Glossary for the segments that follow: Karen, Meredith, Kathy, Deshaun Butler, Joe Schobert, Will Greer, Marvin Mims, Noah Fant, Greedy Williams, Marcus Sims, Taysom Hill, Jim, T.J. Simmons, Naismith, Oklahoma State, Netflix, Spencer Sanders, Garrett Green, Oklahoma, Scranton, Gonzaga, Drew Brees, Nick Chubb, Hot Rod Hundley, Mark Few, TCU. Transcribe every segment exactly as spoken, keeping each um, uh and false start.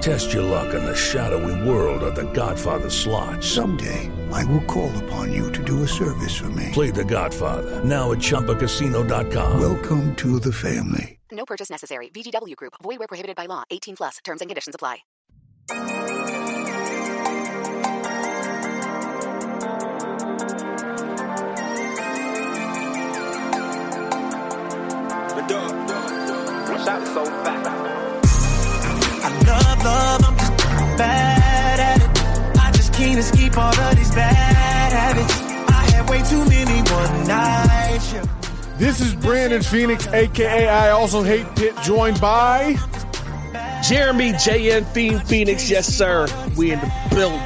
Test your luck in the shadowy world of The Godfather slot. Someday, I will call upon you to do a service for me. Play The Godfather, now at Chumba Casino dot com. Welcome to the family. No purchase necessary. V G W Group. Void where prohibited by law. eighteen plus. Terms and conditions apply. What's up so fast? I love, love, I'm just bad at it. I just can't escape all of these bad habits. I had way too many one night, yeah. This is Brandon Phoenix, a k a. I Also Hate Pitt, joined by Jeremy J N Fiend Phoenix. Yes, sir. We in the building.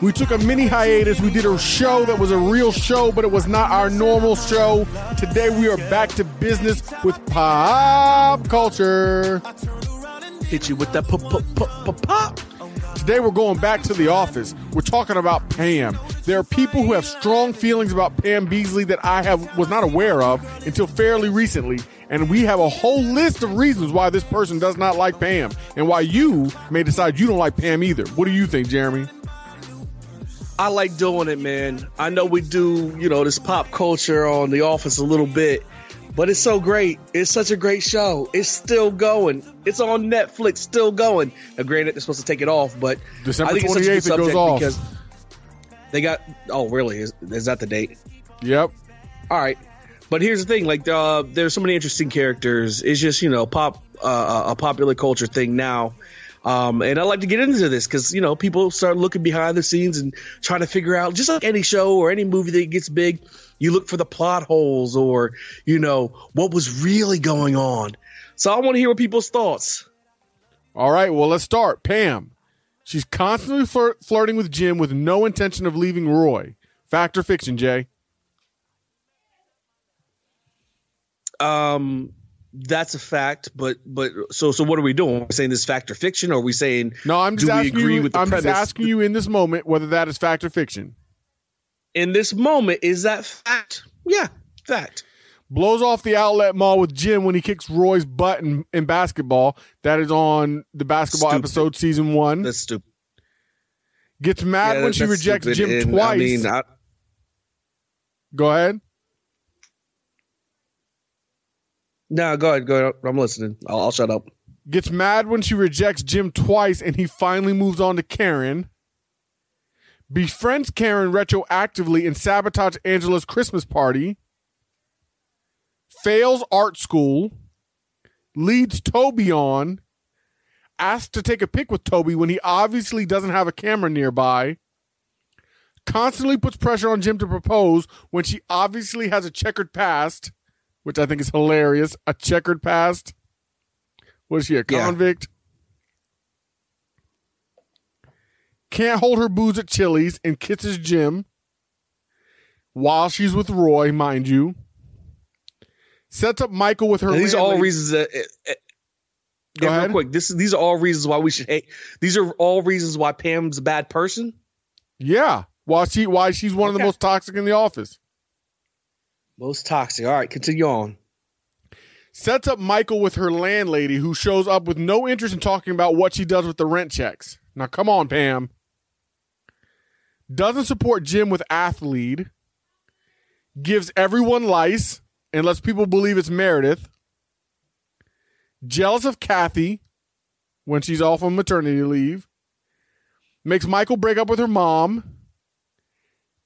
We took a mini hiatus. We did a show that was a real show, but it was not our normal show. Today, we are back to business with pop culture. Hit you with that pop, pop, pop, pop, pop. Today, we're going back to the office. We're talking about Pam. There are people who have strong feelings about Pam Beesly that I have was not aware of until fairly recently, and we have a whole list of reasons why this person does not like Pam and why you may decide you don't like Pam either. What do you think, Jeremy? I like doing it, man. I know we do, you know, this pop culture on The Office a little bit, but it's so great. It's such a great show. It's still going. It's on Netflix, still going. Now, granted, they're supposed to take it off, but December twenty-eighth it goes off. Because they got, oh, really? Is, is that the date? Yep. All right. But here's the thing. Like, uh, there's so many interesting characters. It's just, you know, pop, uh, a popular culture thing now. Um, and I like to get into this because, you know, people start looking behind the scenes and trying to figure out, just like any show or any movie that gets big, you look for the plot holes or, you know, what was really going on. So I want to hear what people's thoughts. All right. Well, let's start. Pam. She's constantly flirt- flirting with Jim with no intention of leaving Roy. Fact or fiction, Jay? Um, that's a fact, but but so so what are we doing? Are we saying this fact or fiction, or are we saying no? I'm just do asking we agree you. With the I'm premise? Just asking you in this moment whether that is fact or fiction. In this moment, is that fact? Yeah, fact. Blows off the outlet mall with Jim when he kicks Roy's butt in, in basketball. That is on the basketball stupid. episode, season one. That's stupid. Gets mad yeah, when she rejects stupid. Jim and twice. I mean, I... Go ahead. No, go ahead. Go ahead. I'm listening. I'll, I'll shut up. Gets mad when she rejects Jim twice, and he finally moves on to Karen. Befriends Karen retroactively and sabotages Angela's Christmas party. Fails art school, leads Toby on, asks to take a pic with Toby when he obviously doesn't have a camera nearby, constantly puts pressure on Jim to propose when she obviously has a checkered past, which I think is hilarious. A checkered past? Was she a convict? Yeah. Can't hold her booze at Chili's and kisses Jim while she's with Roy, mind you. Sets up Michael with her. Now, these are all reasons that. It, it, Go ahead. Real quick, this is, these are all reasons why we should hate. These are all reasons why Pam's a bad person. Yeah, why she why she's one okay. of the most toxic in the office. Most toxic. All right, continue on. Sets up Michael with her landlady, who shows up with no interest in talking about what she does with the rent checks. Now, come on, Pam. Doesn't support Jim with athlete. Gives everyone lice. And lets people believe it's Meredith. Jealous of Kathy when she's off on maternity leave. Makes Michael break up with her mom.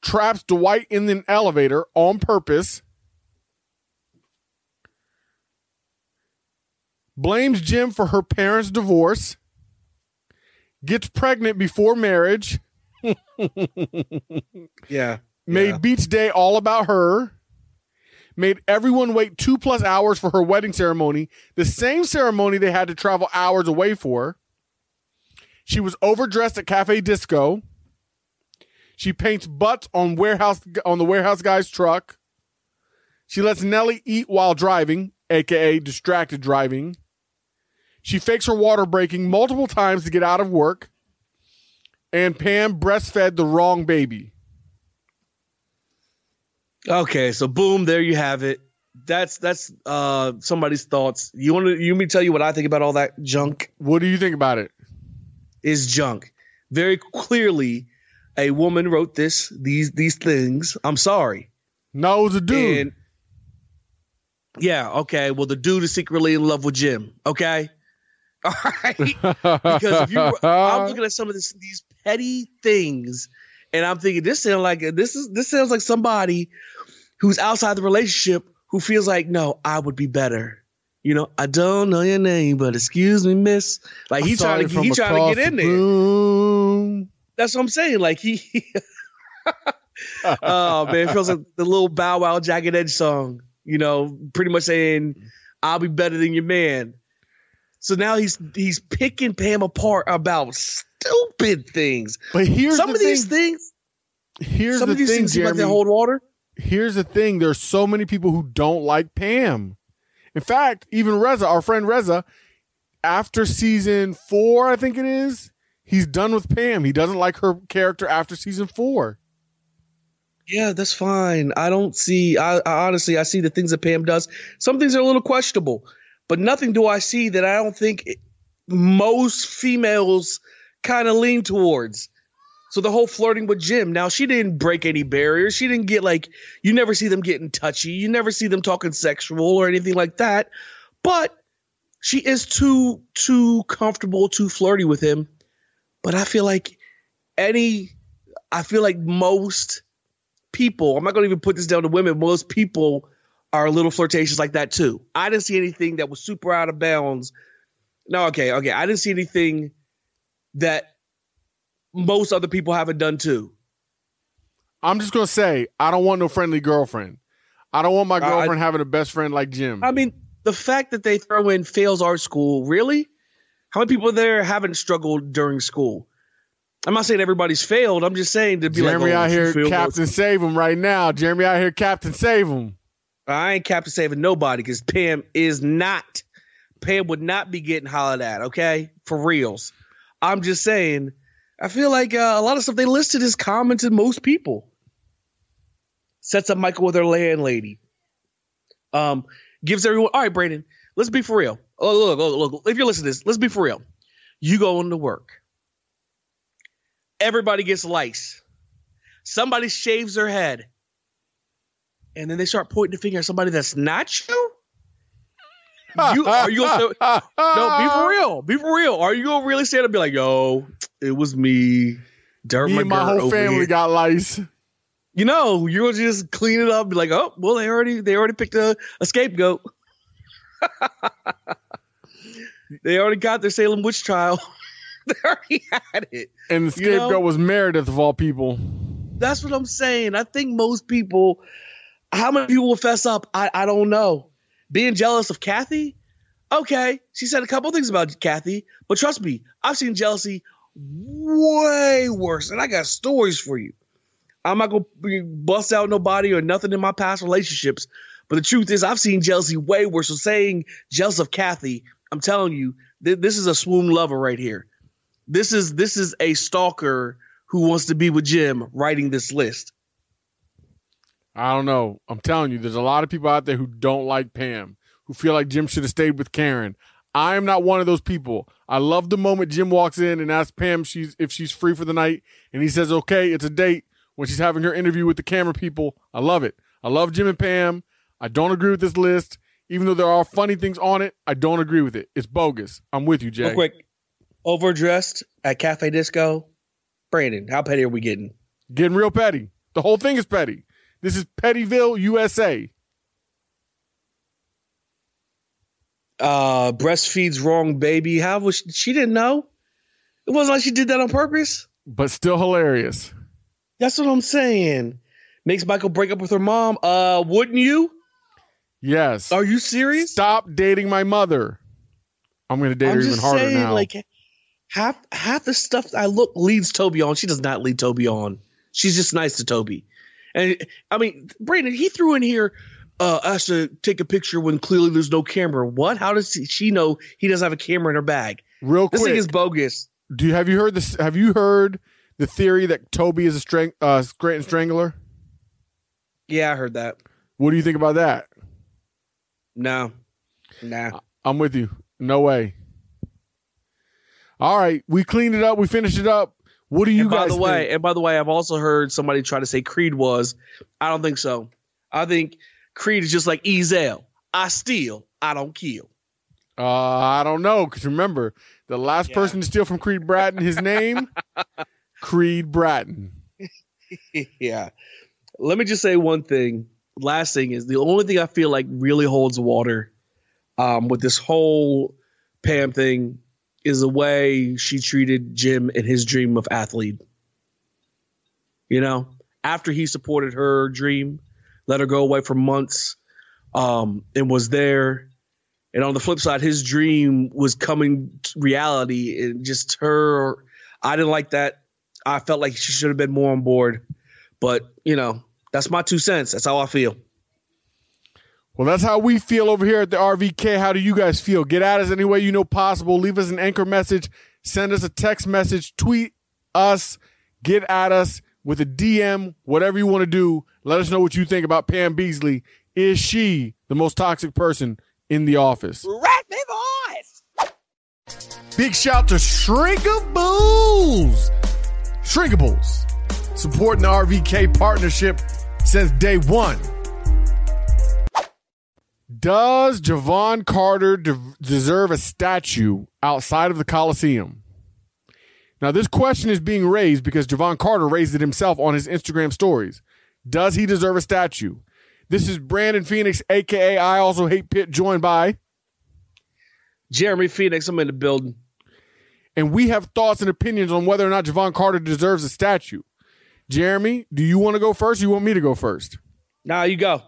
Traps Dwight in an elevator on purpose. blames Jim for her parents' divorce, gets pregnant before marriage. yeah. Made yeah. beach day all about her. Made everyone wait two plus hours for her wedding ceremony, the same ceremony they had to travel hours away for. She was overdressed at Cafe Disco. She paints butts on warehouse on the warehouse guy's truck. She lets Nellie eat while driving, a k a distracted driving. She fakes her water breaking multiple times to get out of work. And Pam breastfed the wrong baby. Okay, so boom, there you have it. That's that's uh, somebody's thoughts. You want to? You want me to tell you what I think about all that junk? What do you think about it? Is junk. Very clearly, a woman wrote this. These these things. I'm sorry. No, it was a dude. And yeah. Okay. Well, the dude is secretly in love with Jim. Okay. All right. Because if you, I'm looking at some of this, these petty things, and I'm thinking this sounds like this is this sounds like somebody who's outside the relationship who feels like, no, I would be better. You know, I don't know your name, but excuse me, miss. Like he's trying to he trying to get in the there. That's what I'm saying. Like he. Oh man, it feels like the little Bow Wow Jagged Edge song. You know, pretty much saying, "I'll be better than your man." So now he's he's picking Pam apart about stupid things. But here's some the of thing. these things. Here's some the of these thing, things seem like they hold water. Here's the thing: there's so many people who don't like Pam. In fact, even Reza, our friend Reza, after season four, I think it is, he's done with Pam. He doesn't like her character after season four. Yeah, that's fine. I don't see. I, I honestly, I see the things that Pam does. Some things are a little questionable. But nothing do I see that I don't think it, most females kind of lean towards. So the whole flirting with Jim. Now, she didn't break any barriers. She didn't get like – you never see them getting touchy. You never see them talking sexual or anything like that. But she is too, too comfortable, too flirty with him. But I feel like any – I feel like most people – I'm not going to even put this down to women. Most people – are little flirtations like that too. I didn't see anything that was super out of bounds. No, okay, okay. I didn't see anything that most other people haven't done too. I'm just gonna say I don't want no friendly girlfriend. I don't want my girlfriend uh, having a best friend like Jim. I mean, the fact that they throw in fails art school, really? How many people there haven't struggled during school? I'm not saying everybody's failed. I'm just saying to be Jeremy like, oh, out here, Captain those? Save him right now. Jeremy out here, Captain Save him. I ain't Captain Saving nobody because Pam is not. Pam would not be getting hollered at, okay? For reals. I'm just saying, I feel like uh, a lot of stuff they listed is common to most people. Sets up Michael with her landlady. Um, gives everyone, all right, Brandon, let's be for real. Oh, look, look, look, if you're listening to this, let's be for real. You go into work. Everybody gets lice. Somebody shaves their head. And then they start pointing the finger at somebody that's not you? You are you gonna say, no, be for real. Be for real. Are you gonna really stand up and be like, yo, it was me. Dirt me my, and my whole family here. Got lice. You know, you're gonna just clean it up and be like, oh, well, they already they already picked a, a scapegoat. They already got their Salem witch trial. They already had it. And the scapegoat you know? was Meredith of all people. That's what I'm saying. I think most people How many people will fess up? I, I don't know. Being jealous of Kathy? Okay. She said a couple things about Kathy, but trust me, I've seen jealousy way worse, and I got stories for you. I'm not going to bust out nobody or nothing in my past relationships, but the truth is I've seen jealousy way worse. So saying jealous of Kathy, I'm telling you, th- this is a swoon lover right here. This is this is a stalker who wants to be with Jim writing this list. I don't know. I'm telling you, there's a lot of people out there who don't like Pam, who feel like Jim should have stayed with Karen. I am not one of those people. I love the moment Jim walks in and asks Pam she's, if she's free for the night, and he says, okay, it's a date when she's having her interview with the camera people. I love it. I love Jim and Pam. I don't agree with this list. Even though there are funny things on it, I don't agree with it. It's bogus. I'm with you, Jay. Real quick, overdressed at Cafe Disco. Brandon, how petty are we getting? Getting real petty. The whole thing is petty. This is Pettyville, U S A. uh, breastfeeds wrong baby. How was she? She didn't know. It wasn't like she did that on purpose. But still hilarious. That's what I'm saying. Makes Michael break up with her mom. Uh, wouldn't you? Yes. Are you serious? Stop dating my mother. I'm going to date I'm her even harder saying, now. Like half half the stuff I look leads Toby on. She does not lead Toby on. She's just nice to Toby. And I mean, Brandon, he threw in here uh, us to take a picture when clearly there's no camera. What? How does she know he doesn't have a camera in her bag? Real quick, this thing is bogus. Do you have you heard this? Have you heard the theory that Toby is a strang, uh, Scranton strangler? Yeah, I heard that. What do you think about that? No, nah, I'm with you. No way. All right, we cleaned it up. We finished it up. What do you and guys? By the way, think? and by the way, I've also heard somebody try to say Creed was. I don't think so. I think Creed is just like Ezel. I steal. I don't kill. Uh, I don't know, because remember the last yeah. person to steal from Creed Bratton. His name, Creed Bratton. Yeah. Let me just say one thing. Last thing is the only thing I feel like really holds water um, with this whole Pam thing is the way she treated Jim and his dream of athlete. You know, after he supported her dream, let her go away for months um, and was there. And on the flip side, his dream was coming to reality and just her. I didn't like that. I felt like she should have been more on board. But, you know, that's my two cents. That's how I feel. Well, that's how we feel over here at the R V K. How do you guys feel? Get at us any way you know possible. Leave us an anchor message. Send us a text message. Tweet us. Get at us with a D M. Whatever you want to do. Let us know what you think about Pam Beesly. Is she the most toxic person in the office? Raspy Voice! Big shout to Shrinkables. Shrinkables. Supporting the R V K partnership since day one. Does Jevon Carter de- deserve a statue outside of the Coliseum? Now, this question is being raised because Jevon Carter raised it himself on his Instagram stories. Does he deserve a statue? This is Brandon Phoenix, a k a. I Also Hate Pitt, joined by Jeremy Phoenix. I'm in the building. And we have thoughts and opinions on whether or not Jevon Carter deserves a statue. Jeremy, do you want to go first or you want me to go first? Nah, you go.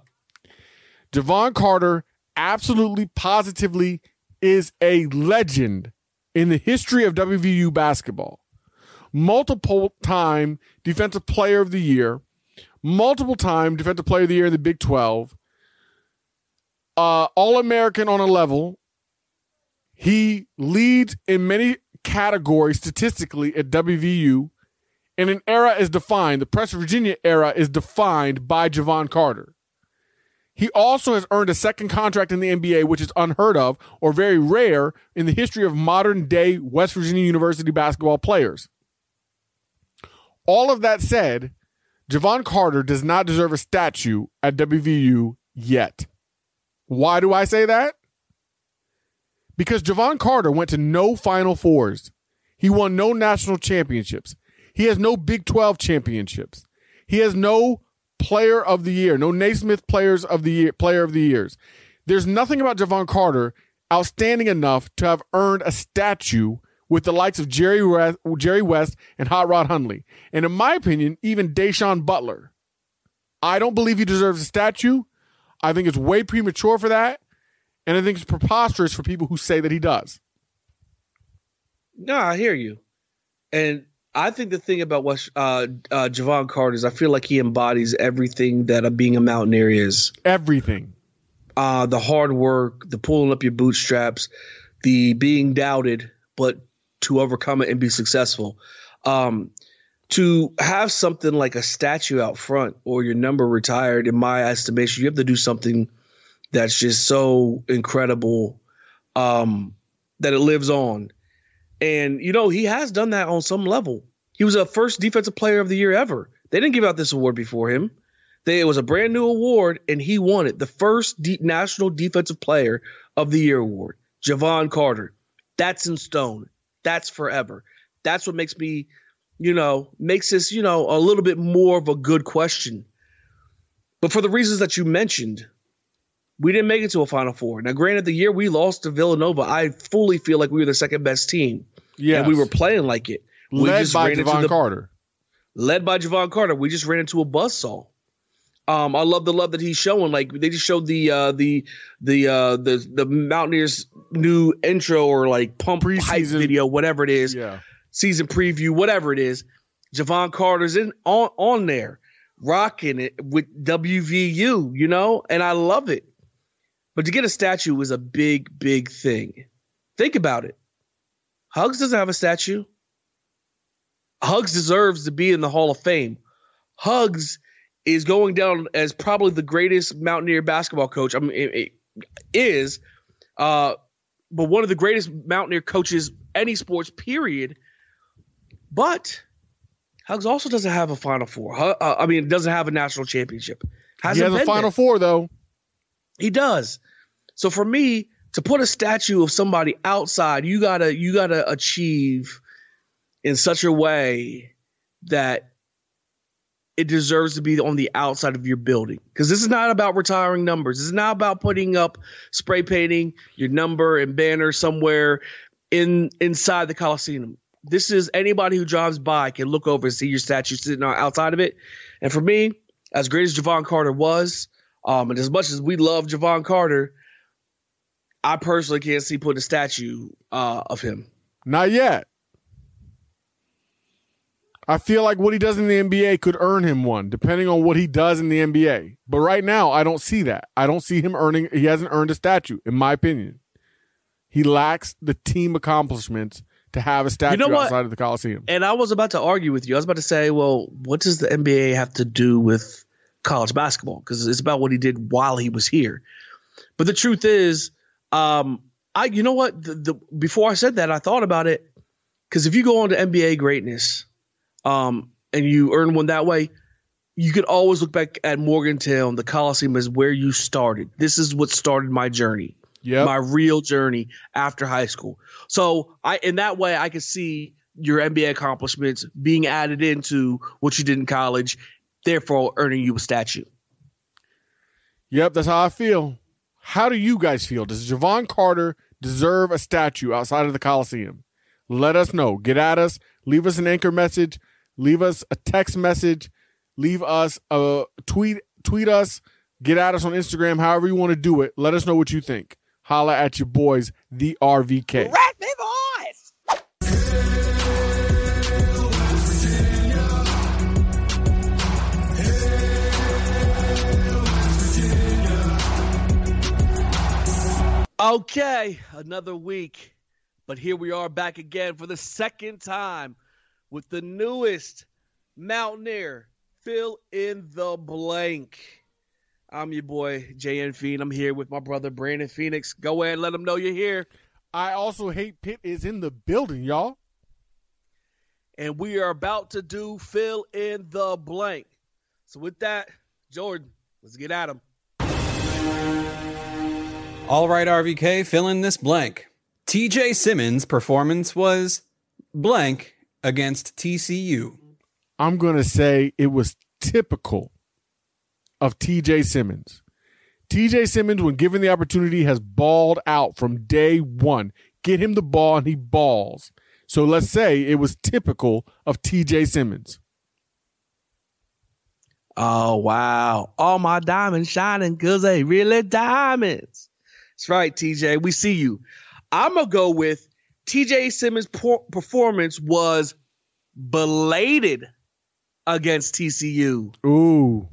Jevon Carter absolutely, positively is a legend in the history of W V U basketball. Multiple time Defensive Player of the Year. Multiple time Defensive Player of the Year in the Big twelve. Uh, All-American on a level. He leads in many categories statistically at W V U. And an era is defined, the Press Virginia era is defined by Jevon Carter. He also has earned a second contract in the N B A, which is unheard of or very rare in the history of modern-day West Virginia University basketball players. All of that said, Jevon Carter does not deserve a statue at W V U yet. Why do I say that? Because Jevon Carter went to no Final Fours. He won no national championships. He has no Big twelve championships. He has no player of the year, no Naismith players of the year, player of the years. There's nothing about Jevon Carter outstanding enough to have earned a statue with the likes of Jerry West, Jerry West and Hot Rod Hundley. And in my opinion, even Deshaun Butler. I don't believe he deserves a statue. I think it's way premature for that. And I think it's preposterous for people who say that he does. No, I hear you. And I think the thing about what, uh, uh, Jevon Carter is I feel like he embodies everything that a, being a Mountaineer is. Everything. Uh, the hard work, the pulling up your bootstraps, the being doubted, but to overcome it and be successful. Um, to have something like a statue out front or your number retired, in my estimation, you have to do something that's just so incredible um, that it lives on. And, you know, he has done that on some level. He was a first Defensive Player of the Year ever. They didn't give out this award before him. They, it was a brand new award, and he won it. The first de- National Defensive Player of the Year award, Jevon Carter. That's in stone. That's forever. That's what makes me, you know, makes this, you know, a little bit more of a good question. But for the reasons that you mentioned, we didn't make it to a Final Four. Now, granted, the year we lost to Villanova, I fully feel like we were the second best team. Yeah, and we were playing like it. We led just by ran Jevon into the, Carter. Led by Jevon Carter. We just ran into a buzzsaw. Um, I love the love that he's showing. Like they just showed the uh, the the uh, the the Mountaineers' new intro or like pump hype video, whatever it is, yeah. season preview, whatever it is. Jevon Carter's in on on there, rocking it with W V U, you know, and I love it. But to get a statue was a big, big thing. Think about it. Hugs doesn't have a statue. Hugs deserves to be in the Hall of Fame. Hugs is going down as probably the greatest Mountaineer basketball coach. I mean, it, it is, uh, but one of the greatest Mountaineer coaches, any sports, period. But Hugs also doesn't have a Final Four. Uh, I mean, doesn't have a national championship. Hasn't he has a Final Four, though. He does. So for me, to put a statue of somebody outside, you gotta you gotta achieve in such a way that it deserves to be on the outside of your building. Because this is not about retiring numbers. This is not about putting up spray painting your number and banner somewhere in inside the Coliseum. This is anybody who drives by can look over and see your statue sitting outside of it. And for me, as great as Jevon Carter was, um, and as much as we love Jevon Carter, I personally can't see putting a statue uh, of him. Not yet. I feel like what he does in the N B A could earn him one, depending on what he does in the N B A. But right now, I don't see that. I don't see him earning. He hasn't earned a statue, in my opinion. He lacks the team accomplishments to have a statue you know outside of the Coliseum. And I was about to argue with you. I was about to say, well, what does the N B A have to do with college basketball? Because it's about what he did while he was here. But the truth is, um, I you know what? The, the, before I said that, I thought about it. Because if you go on to N B A greatness, Um, and you earn one that way, you could always look back at Morgantown. The Coliseum is where you started. This is what started my journey, yep. my real journey after high school. So I, in that way, I could see your N B A accomplishments being added into what you did in college, therefore earning you a statue. Yep, that's how I feel. How do you guys feel? Does Jevon Carter deserve a statue outside of the Coliseum? Let us know. Get at us. Leave us an anchor message. Leave us a text message. Leave us a tweet. Tweet us. Get at us on Instagram. However you want to do it. Let us know what you think. Holla at your boys, the R V K. Raspy Boys! Okay, another week. But here we are back again for the second time with the newest Mountaineer, fill in the blank. I'm your boy, J N Fiend. I'm here with my brother, Brandon Phoenix. Go ahead and let them know you're here. I also hate Pitt is in the building, y'all. And we are about to do fill in the blank. So with that, Jordan, let's get at him. All right, R V K, fill in this blank. T J. Simmons' performance was blank against T C U. I'm going to say it was typical of T J. Simmons. T J. Simmons, when given the opportunity, has balled out from day one. Get him the ball and he balls. So let's say it was typical of T J. Simmons. Oh, wow. All my diamonds shining because they really diamonds. That's right, T J. We see you. I'm going to go with T J. Simmons' por- performance was belated against T C U. Ooh.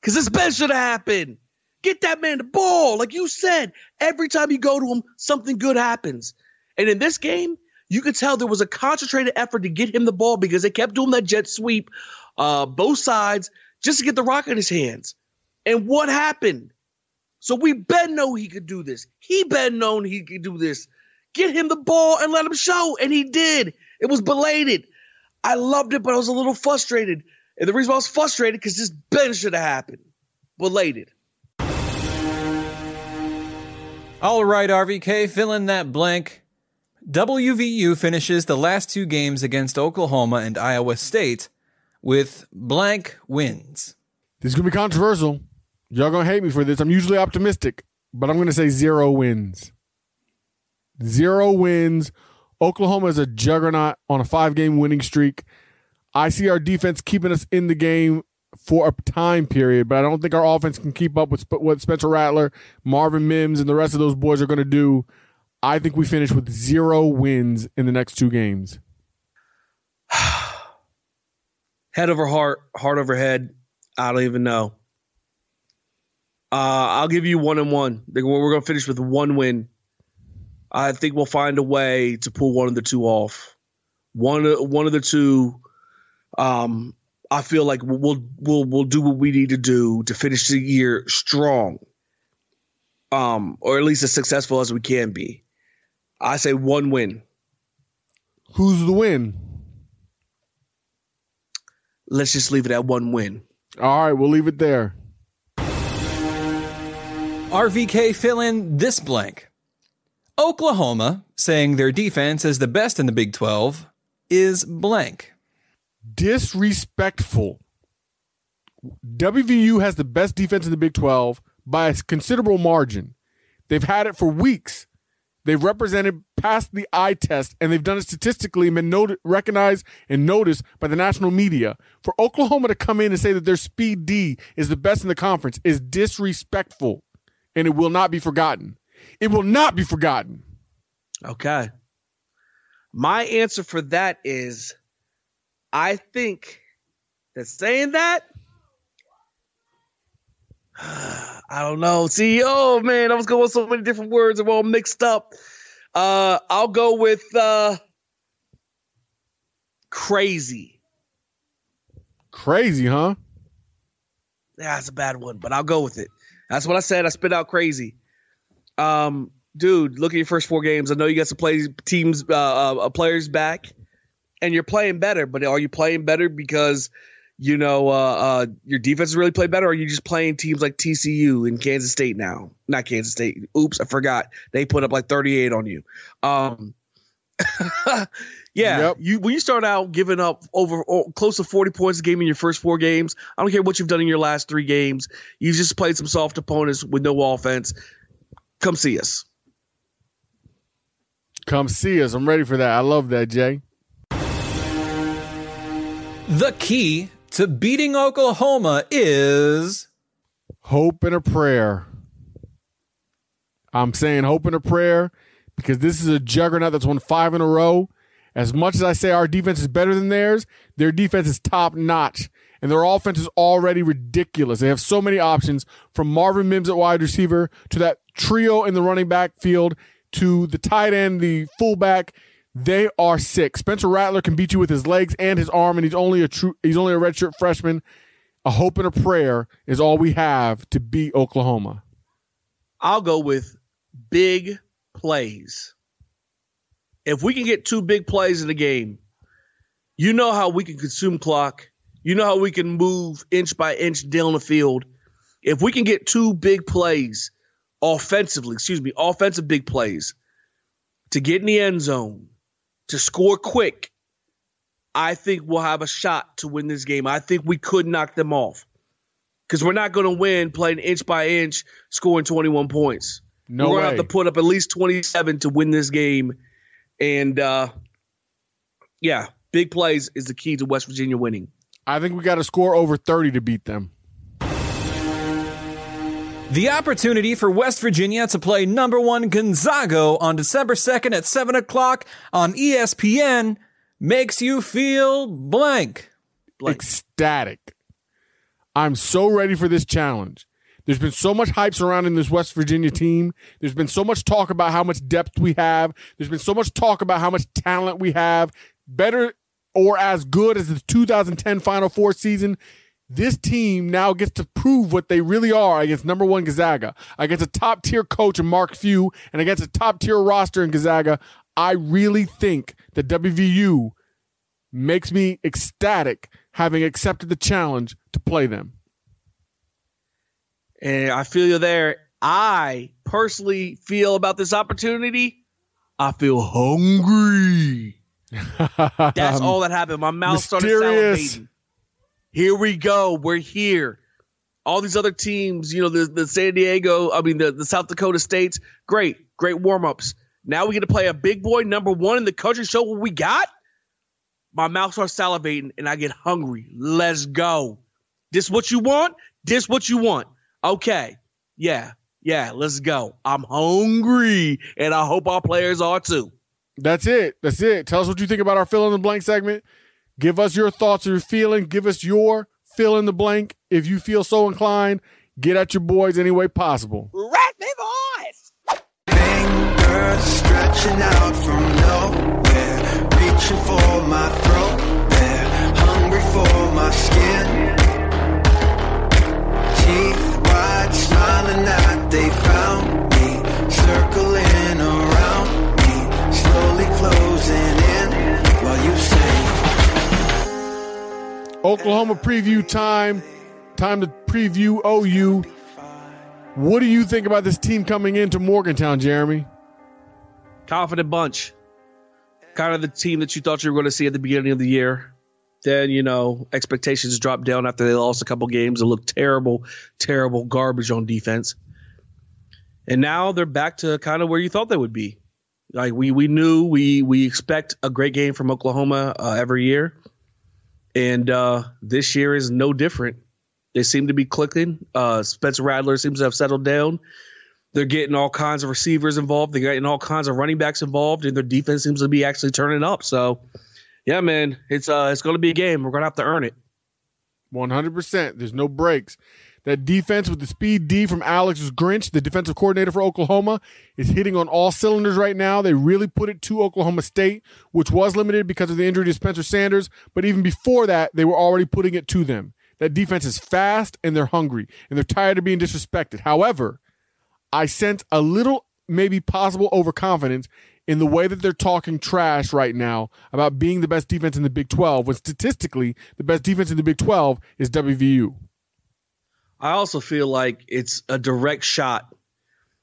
Because this been should have happened. Get that man the ball. Like you said, every time you go to him, something good happens. And in this game, you could tell there was a concentrated effort to get him the ball because they kept doing that jet sweep, uh, both sides, just to get the rock in his hands. And what happened? So we been know he could do this. He been known he could do this. Get him the ball and let him show. And he did. It was belated. I loved it, but I was a little frustrated. And the reason why I was frustrated, because this been should have happened. Belated. All right, R V K, fill in that blank. W V U finishes the last two games against Oklahoma and Iowa State with blank wins. This is going to be controversial. Y'all gonna hate me for this. I'm usually optimistic, but I'm gonna say zero wins. Zero wins. Oklahoma is a juggernaut on a five-game winning streak. I see our defense keeping us in the game for a time period, but I don't think our offense can keep up with what Spencer Rattler, Marvin Mims, and the rest of those boys are going to do. I think we finish with zero wins in the next two games. Head over heart, heart over head. I don't even know. Uh, I'll give you one and one. We're going to finish with one win. I think we'll find a way to pull one of the two off. One, one of the two. Um, I feel like we'll we'll we'll do what we need to do to finish the year strong, um, or at least as successful as we can be. I say one win. Who's the win? Let's just leave it at one win. All right, we'll leave it there. R V K, fill in this blank. Oklahoma, saying their defense is the best in the Big twelve, is blank. Disrespectful. W V U has the best defense in the Big twelve by a considerable margin. They've had it for weeks. They've represented past the eye test, and they've done it statistically and been not- recognized and noticed by the national media. For Oklahoma to come in and say that their speed D is the best in the conference is disrespectful, and it will not be forgotten. It will not be forgotten. Okay. My answer for that is I think that saying that, I don't know. See, oh, man, I was going with so many different words. They're all mixed up. Uh, I'll go with uh, crazy. Crazy, huh? Yeah, that's a bad one, but I'll go with it. That's what I said. I spit out crazy. Um, dude, look at your first four games. I know you got some play teams, uh, uh, players back, and you're playing better. But are you playing better because you know uh, uh, your defense has really played better, or are you just playing teams like T C U and Kansas State now? Not Kansas State. Oops, I forgot. They put up like thirty-eight on you. Um, yeah, yep. you when you start out giving up over or close to forty points a game in your first four games, I don't care what you've done in your last three games. You just played some soft opponents with no offense. Come see us. Come see us. I'm ready for that. I love that, Jay. The key to beating Oklahoma is hope and a prayer. I'm saying hope and a prayer because this is a juggernaut that's won five in a row. As much as I say our defense is better than theirs, their defense is top notch. And their offense is already ridiculous. They have so many options, from Marvin Mims at wide receiver to that trio in the running back field to the tight end, the fullback. They are sick. Spencer Rattler can beat you with his legs and his arm, and he's only a true, he's only a redshirt freshman. A hope and a prayer is all we have to beat Oklahoma. I'll go with big plays. If we can get two big plays in the game, you know how we can consume clock. You know how we can move inch by inch down the field. If we can get two big plays offensively, excuse me, offensive big plays to get in the end zone, to score quick, I think we'll have a shot to win this game. I think we could knock them off because we're not going to win playing inch by inch, scoring twenty-one points. No we're going to have to put up at least twenty-seven to win this game. And, uh, yeah, big plays is the key to West Virginia winning. I think we got to score over thirty to beat them. The opportunity for West Virginia to play number one Gonzaga on December second at seven o'clock on E S P N makes you feel blank. blank. Ecstatic. I'm so ready for this challenge. There's been so much hype surrounding this West Virginia team. There's been so much talk about how much depth we have. There's been so much talk about how much talent we have. Better or as good as the two thousand ten Final Four season, this team now gets to prove what they really are against number one Gonzaga, against a top-tier coach in Mark Few, and against a top-tier roster in Gonzaga. I really think that W V U makes me ecstatic having accepted the challenge to play them. And I feel you there. I personally feel about this opportunity, I feel hungry. That's all that happened. My mouth Mysterious. started salivating. Here we go. We're here. all these other teams, you know, the, the San Diego, I mean, the, the South Dakota states, great, great warm-ups. Now we get to play a big boy number one in the country. Show what we got. My mouth starts salivating, and I get hungry. Let's go. This what you want? This what you want. Okay. Yeah. Yeah, let's go. I'm hungry, and I hope our players are too. That's it. That's it. Tell us what you think about our fill-in-the-blank segment. Give us your thoughts or your feeling. Give us your fill-in-the-blank. If you feel so inclined, get at your boys any way possible. Raspy Voice! Fingers stretching out from nowhere, reaching for my throat there, hungry for my skin. Teeth wide, smiling that they found me, circling around me, slowly closing in while you sing. Oklahoma preview time. Time to preview O U. What do you think about this team coming into Morgantown, Jeremy? Confident bunch. Kind of the team that you thought you were going to see at the beginning of the year. Then, you know, expectations dropped down after they lost a couple games and looked terrible, terrible garbage on defense. And now they're back to kind of where you thought they would be. Like we we knew we we expect a great game from Oklahoma uh, every year. And uh, this year is no different. They seem to be clicking. Uh, Spencer Rattler seems to have settled down. They're getting all kinds of receivers involved. They're getting all kinds of running backs involved, and their defense seems to be actually turning up. So, yeah, man, it's uh, it's going to be a game. We're going to have to earn it. one hundred percent. There's no breaks. That defense with the speed D from Alex Grinch, the defensive coordinator for Oklahoma, is hitting on all cylinders right now. They really put it to Oklahoma State, which was limited because of the injury to Spencer Sanders. But even before that, they were already putting it to them. That defense is fast, and they're hungry, and they're tired of being disrespected. However, I sense a little maybe possible overconfidence in the way that they're talking trash right now about being the best defense in the Big twelve, when statistically the best defense in the Big twelve is W V U. I also feel like it's a direct shot.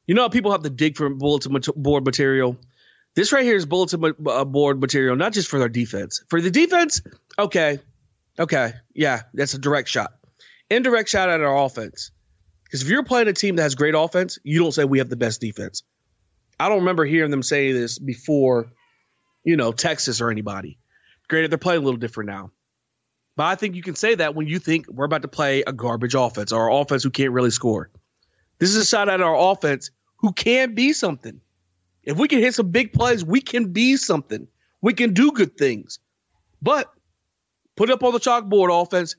You know how people have to dig for bulletin board material? This right here is bulletin board material, not just for their defense. For the defense, okay. Okay, yeah, that's a direct shot. Indirect shot at our offense. Because if you're playing a team that has great offense, you don't say we have the best defense. I don't remember hearing them say this before, you know, Texas or anybody. Granted, they're playing a little different now. But I think you can say that when you think we're about to play a garbage offense or an offense who can't really score. This is a shot at our offense who can be something. If we can hit some big plays, we can be something. We can do good things. But put up on the chalkboard, offense,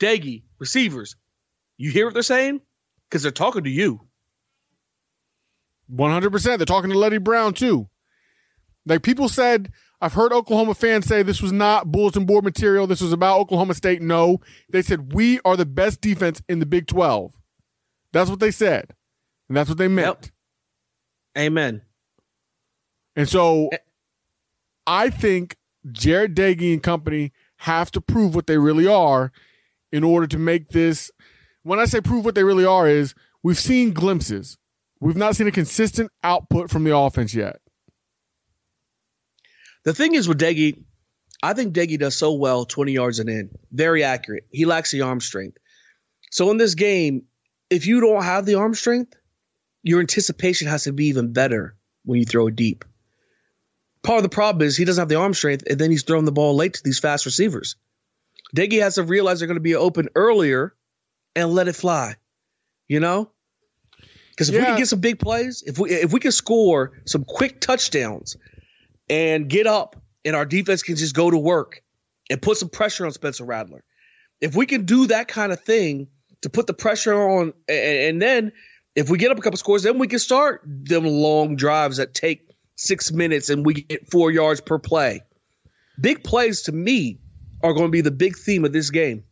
Deggy, receivers. You hear what they're saying? Because they're talking to you. one hundred percent. They're talking to Letty Brown, too. Like people said, I've heard Oklahoma fans say this was not bulletin board material. This was about Oklahoma State. No. They said, we are the best defense in the Big twelve. That's what they said. And that's what they meant. Yep. Amen. And so A- I think Jarret Doege and company have to prove what they really are in order to make this. When I say prove what they really are is we've seen glimpses. We've not seen a consistent output from the offense yet. The thing is with Doege, I think Doege does so well twenty yards and in. Very accurate. He lacks the arm strength. So in this game, if you don't have the arm strength, your anticipation has to be even better when you throw it deep. Part of the problem is he doesn't have the arm strength, and then he's throwing the ball late to these fast receivers. Doege has to realize they're going to be open earlier and let it fly, you know? Because if yeah. we can get some big plays, if we if we can score some quick touchdowns and get up, and our defense can just go to work and put some pressure on Spencer Rattler, if we can do that kind of thing to put the pressure on, and, and then if we get up a couple scores, then we can start them long drives that take six minutes and we get four yards per play. Big plays to me are going to be the big theme of this game.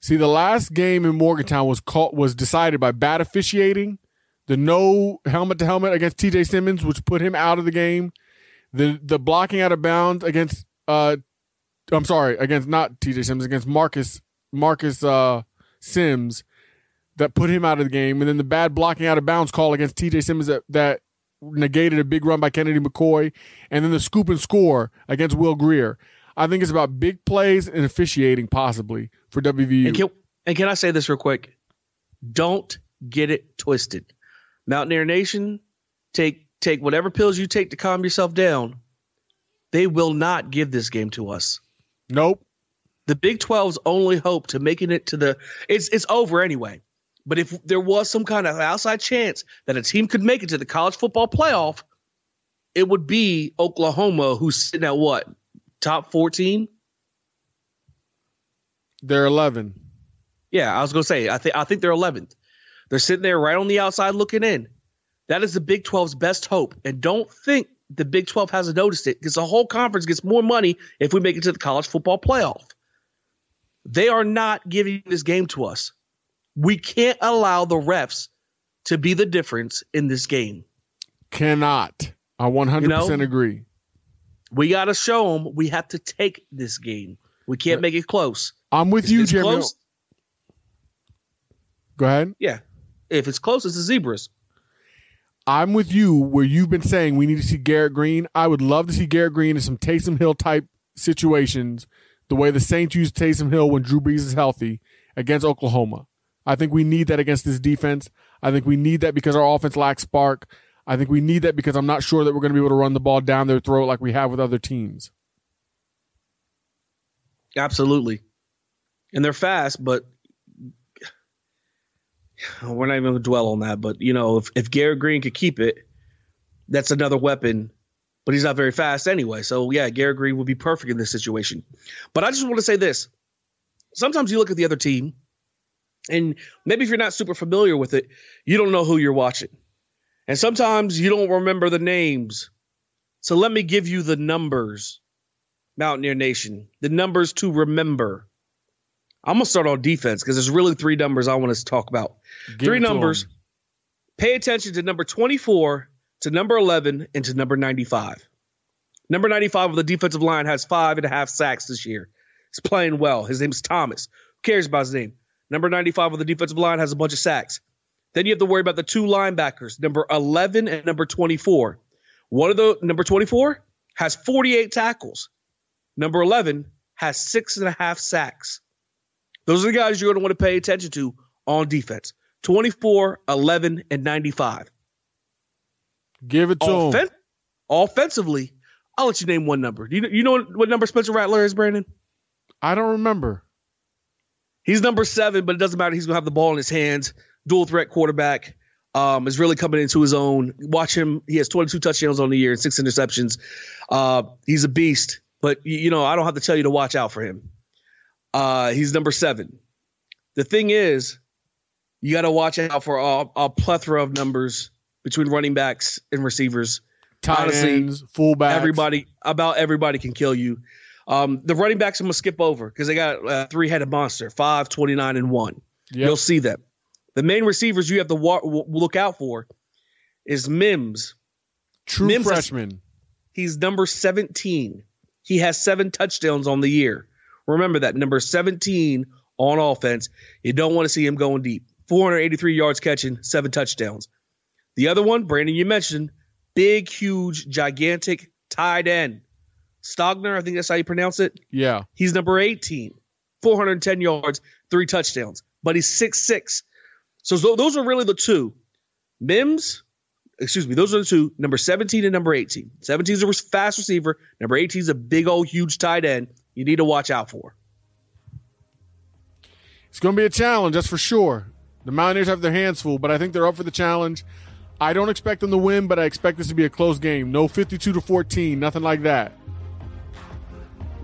See, the last game in Morgantown was caught, was decided by bad officiating, the no helmet to helmet against T J. Simmons, which put him out of the game, the the blocking out of bounds against uh I'm sorry, against not T J. Simmons, against Marcus Marcus uh Sims that put him out of the game, and then the bad blocking out of bounds call against T J. Simmons that, that negated a big run by Kennedy McCoy, and then the scoop and score against Will Greer. I think it's about big plays and officiating possibly for W V U. And can, And can I say this real quick? Don't get it twisted. Mountaineer Nation, take take whatever pills you take to calm yourself down. They will not give this game to us. Nope. The Big twelve's only hope to making it to the – it's it's over anyway. But if there was some kind of outside chance that a team could make it to the college football playoff, it would be Oklahoma, who's sitting at what? Top fourteen? They're eleven. Yeah, I was going to say, I, th- I think they're eleventh. They're sitting there right on the outside looking in. That is the Big twelve's best hope. And don't think the Big twelve hasn't noticed it, because the whole conference gets more money if we make it to the college football playoff. They are not giving this game to us. We can't allow the refs to be the difference in this game. Cannot. I one hundred percent you know, agree. We got to show them we have to take this game. We can't make it close. I'm with if you, Jeremy. Close, Go ahead. Yeah. If it's close, it's the Zebras. I'm with you where you've been saying we need to see Garrett Green. I would love to see Garrett Green in some Taysom Hill type situations, the way the Saints used Taysom Hill when Drew Brees is healthy against Oklahoma. I think we need that against this defense. I think we need that because our offense lacks spark. I think we need that because I'm not sure that we're going to be able to run the ball down their throat like we have with other teams. Absolutely. And they're fast, but we're not even going to dwell on that. But, you know, if, if Garrett Green could keep it, that's another weapon. But he's not very fast anyway. So, yeah, Garrett Green would be perfect in this situation. But I just want to say this. Sometimes you look at the other team, and maybe if you're not super familiar with it, you don't know who you're watching. And sometimes you don't remember the names. So let me give you the numbers, Mountaineer Nation, the numbers to remember. I'm going to start on defense because there's really three numbers I want us to talk about. Give three numbers. Them. Pay attention to number twenty-four, to number eleven, and to number ninety-five. Number ninety-five of the defensive line has five and a half sacks this year. He's playing well. His name's Thomas. Who cares about his name? Number ninety-five of the defensive line has a bunch of sacks. Then you have to worry about the two linebackers, number eleven and number twenty-four. One of the number twenty-four has forty-eight tackles. Number eleven has six and a half sacks. Those are the guys you're going to want to pay attention to on defense. twenty-four, eleven, and ninety-five. Give it to Offen- them. Offensively, I'll let you name one number. Do you, you know what number Spencer Rattler is, Brandon? I don't remember. He's number seven, but it doesn't matter. He's going to have the ball in his hands. Dual threat quarterback, um, is really coming into his own. Watch him. He has twenty-two touchdowns on the year and six interceptions. Uh, he's a beast, but you, you know, I don't have to tell you to watch out for him. Uh, he's number seven. The thing is, you got to watch out for a, a plethora of numbers between running backs and receivers. Tight ends, fullbacks. Everybody, about everybody can kill you. Um, the running backs I'm going to skip over because they got a three-headed monster, five, twenty-nine, and one. Yep. You'll see them. The main receivers you have to wa- w- look out for is Mims. True Mims freshman. Has, he's number seventeen. He has seven touchdowns on the year. Remember that, number seventeen on offense. You don't want to see him going deep. four hundred eighty-three yards catching, seven touchdowns. The other one, Brandon, you mentioned, big, huge, gigantic tight end. Stogner, I think that's how you pronounce it. Yeah. He's number eighteen, four hundred ten yards, three touchdowns. But he's six foot six. So, so those are really the two. Mims, excuse me, those are the two, number seventeen and number eighteen. seventeen is a fast receiver. Number eighteen is a big old huge tight end you need to watch out for. It's going to be a challenge, that's for sure. The Mountaineers have their hands full, but I think they're up for the challenge. I don't expect them to win, but I expect this to be a close game. No fifty-two to fourteen, nothing like that.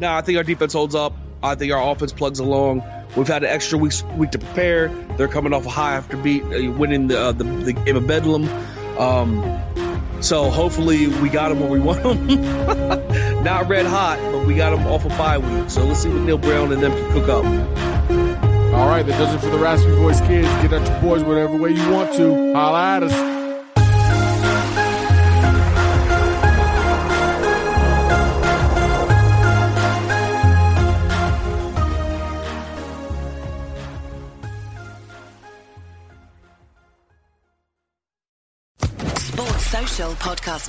No, I think our defense holds up. I think our offense plugs along. We've had an extra week, week to prepare. They're coming off a high after beat, uh, winning the, uh, the the game of Bedlam. Um, so hopefully we got them where we want them. Not red hot, but we got them off a bye week. So let's see what Neil Brown and them can cook up. All right, that does it for the Raspy Voice Kids. Get at your boys whatever way you want to. Holla at us. Podcast